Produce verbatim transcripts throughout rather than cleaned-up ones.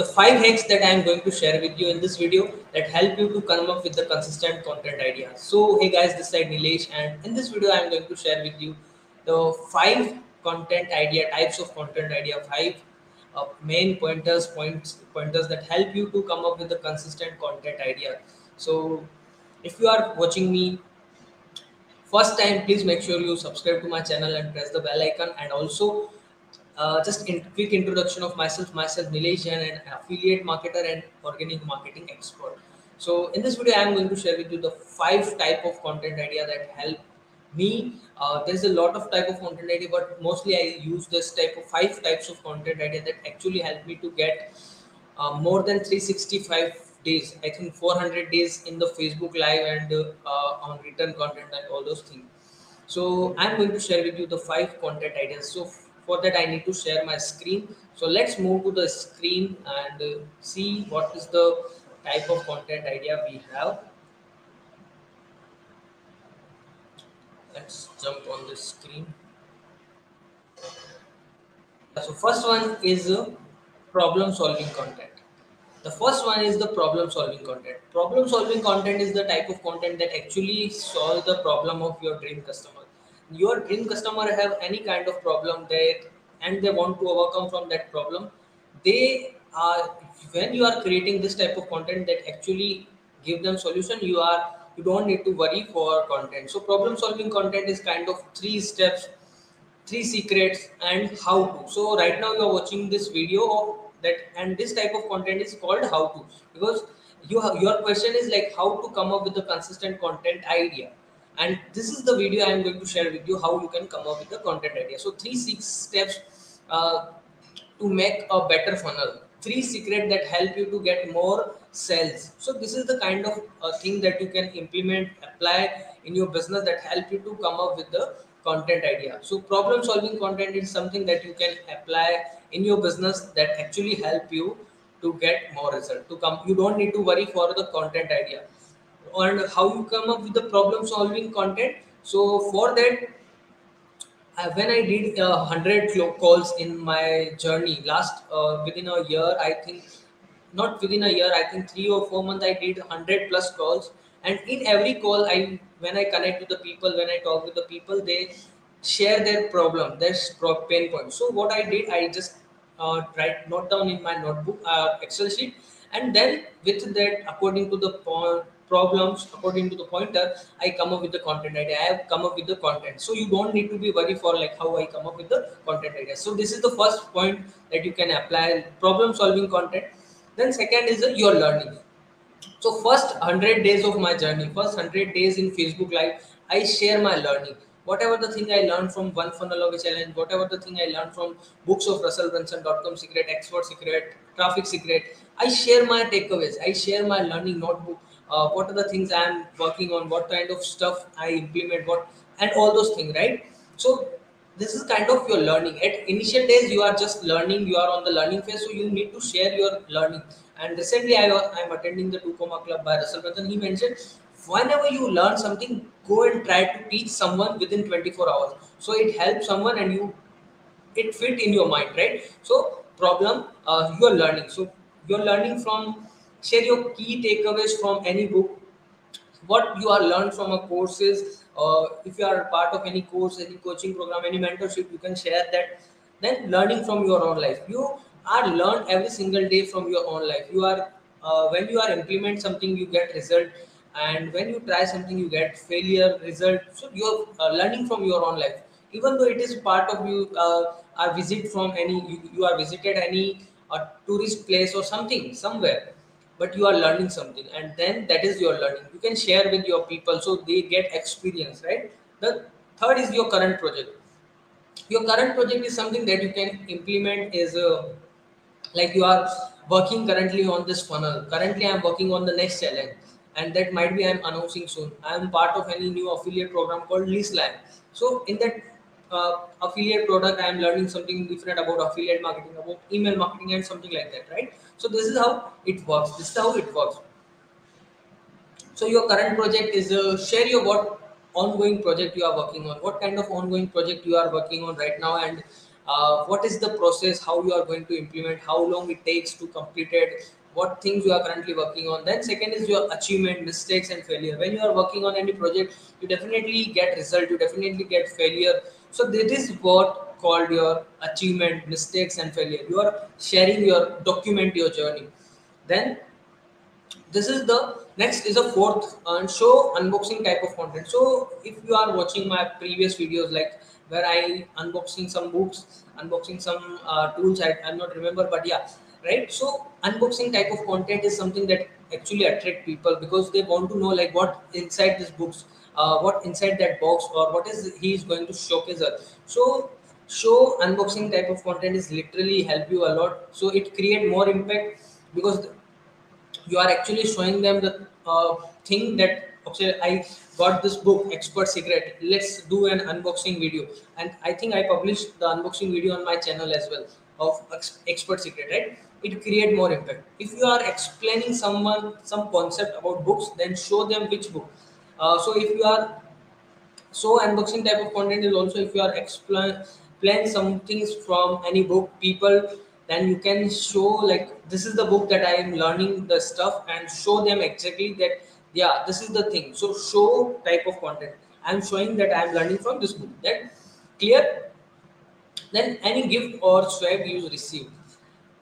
the five hacks that I am going to share with you in this video that help you to come up with the consistent content idea. So hey guys, this side Nilesh, and in this video I am going to share with you the five content idea, types of content idea, five uh, main pointers, points, pointers that help you to come up with the consistent content idea. So if you are watching me first time, please make sure you subscribe to my channel and press the bell icon. And also uh, just in quick introduction of myself, myself Nilesh Jain, an affiliate marketer and organic marketing expert. So in this video, I am going to share with you the five type of content idea that help me. Uh, there's a lot of type of content idea, but mostly I use this type of five types of content idea that actually help me to get uh, more than three hundred sixty-five days, I think four hundred days in the Facebook live and uh, uh, on written content and all those things. So I'm going to share with you the five content ideas. So for that I need to share my screen. So let's move to the screen and uh, see what is the type of content idea we have. Let's jump on the screen. So first one is uh, problem solving content. The first one is the problem solving content. Problem solving content is the type of content that actually solves the problem of your dream customer. Your dream customer have any kind of problem there and they want to overcome from that problem. They are, when you are creating this type of content that actually give them solution, you are, you don't need to worry for content. So problem solving content is kind of three steps, three secrets and how to. So right now you are watching this video of that, and this type of content is called how to, because you have, your question is like how to come up with a consistent content idea, and this is the video I am going to share with you how you can come up with the content idea. So three six steps uh, to make a better funnel, three secrets that help you to get more sales. So this is the kind of uh, thing that you can implement, apply in your business that help you to come up with the content idea. So problem solving content is something that you can apply in your business that actually help you to get more result. To come, you don't need to worry for the content idea. And how you come up with the problem solving content. So for that, uh, when I did uh, one hundred calls in my journey last uh, within a year, I think not within a year, I think three or four months, I did one hundred plus calls. And in every call, I when I connect with the people, when I talk with the people, they share their problem, their pain point. So what I did, I just uh, write note down in my notebook, uh, Excel sheet, and then with that, according to the po problems, according to the pointer, I come up with the content idea. I have come up with the content. So you don't need to be worried for like how I come up with the content idea. So this is the first point that you can apply problem solving content. Then second is uh, your learning. So first one hundred days of my journey, first one hundred days in Facebook Live, I share my learning. Whatever the thing I learned from One Funnel Away Challenge, whatever the thing I learned from books of Russell Brunson, DotCom Secrets, Expert Secrets, Traffic Secrets, I share my takeaways, I share my learning notebook, uh, what are the things I am working on, what kind of stuff I implement, what and all those things, right? So this is kind of your learning. At initial days, you are just learning, you are on the learning phase, so you need to share your learning. And recently, I am attending the Two Comma Club by Russell Brunson. He mentioned, whenever you learn something, go and try to teach someone within twenty-four hours. So it helps someone and you, it fit in your mind, right? So problem, uh, you are learning. So you're learning from, share your key takeaways from any book, what you are learned from a courses, uh, if you are part of any course, any coaching program, any mentorship, you can share that. Then learning from your own life. You are learned every single day from your own life. You are uh, when you are implement something, you get result, and when you try something, you get failure result. So you are uh, learning from your own life, even though it is part of you. Uh, are visit from any you, you are visited any uh, tourist place or something somewhere, but you are learning something, and then that is your learning. You can share with your people so they get experience, right? The third is your current project. Your current project is something that you can implement as a like you are working currently on this funnel. Currently, I'm working on the next challenge, and that might be I'm announcing soon. I'm part of any new affiliate program called Lease Line. So in that uh, affiliate product, I'm learning something different about affiliate marketing, about email marketing and something like that, right? So this is how it works. This is how it works. So your current project is uh, share your what ongoing project you are working on, what kind of ongoing project you are working on right now, and uh, what is the process, how you are going to implement, how long it takes to complete it, what things you are currently working on. Then second is your achievement, mistakes and failure. When you are working on any project, you definitely get result, you definitely get failure. So this is what called your achievement, mistakes and failure. You are sharing your document, your journey. Then this is the next is a fourth and uh, show unboxing type of content. So if you are watching my previous videos, like where I unboxing some books, unboxing some uh, tools, I, I'm not remember, but yeah. Right. So unboxing type of content is something that actually attract people because they want to know like what inside this books, uh, what inside that box, or what is he is going to showcase us. So show unboxing type of content is literally help you a lot. So it create more impact because you are actually showing them the uh, thing that, okay, I got this book, Expert Secret. Let's do an unboxing video. And I think I published the unboxing video on my channel as well of Expert Secret, right? It create more impact. If you are explaining someone some concept about books, then show them which book. Uh, so if you are, so unboxing type of content is also if you are explaining some things from any book, people, then you can show like, this is the book that I am learning the stuff, and show them exactly that, yeah, this is the thing. So show type of content. I'm showing that I'm learning from this book. That clear? Then any gift or swag you receive.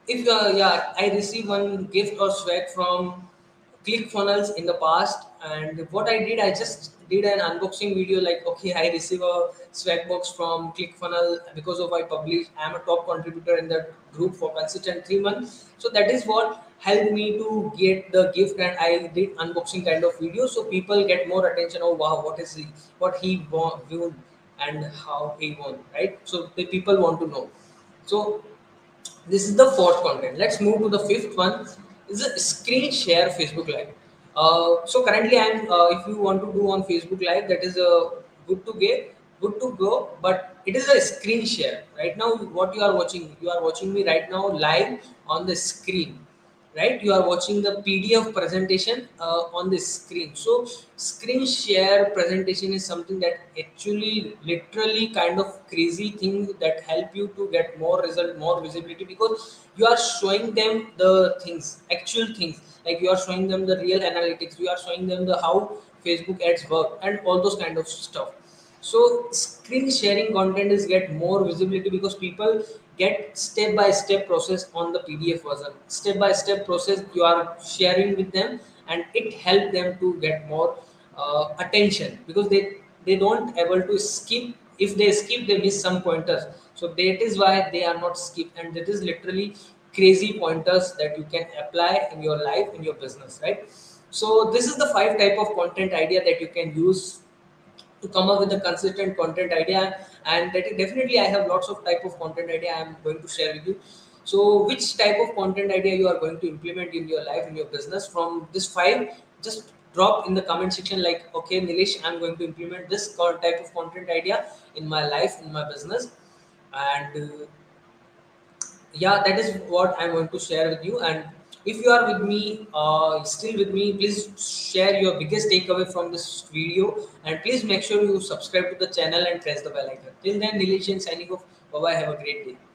If uh, yeah, I received one gift or swag from ClickFunnels in the past, and what I did, I just did an unboxing video like, okay, I receive a swag box from ClickFunnels because of I publish. I am a top contributor in that group for consistent three months. So that is what helped me to get the gift, and I did unboxing kind of video. So people get more attention. Oh wow, what is he? What he won and how he won, right? So the people want to know. So this is the fourth content. Let's move to the fifth one. Is a screen share Facebook Live. Uh, so currently, I'm. Uh, if you want to do on Facebook Live, that is a uh, good to get, good to go. But it is a screen share. Right now, what you are watching, you are watching me right now live on the screen. Right, you are watching the P D F presentation uh, on the screen. So screen share presentation is something that actually literally kind of crazy thing that help you to get more result, more visibility, because you are showing them the things, actual things, like you are showing them the real analytics, you are showing them the how Facebook ads work and all those kind of stuff. So screen sharing content is get more visibility because people get step by step process on the P D F version. Step by step process you are sharing with them, and it helps them to get more uh, attention because they they don't able to skip. If they skip, they miss some pointers. So that is why they are not skipped, and that is literally crazy pointers that you can apply in your life, in your business, right? So this is the five type of content idea that you can use to come up with a consistent content idea, and that is definitely I have lots of type of content idea I am going to share with you. So which type of content idea you are going to implement in your life, in your business, from this five, just drop in the comment section like, okay Nilesh, I'm going to implement this type of content idea in my life, in my business, and uh, yeah, that is what I'm going to share with you. And if you are with me, uh, still with me, please share your biggest takeaway from this video, and please make sure you subscribe to the channel and press the bell icon. Till then, Nilesh Jain signing off. Bye bye. Have a great day.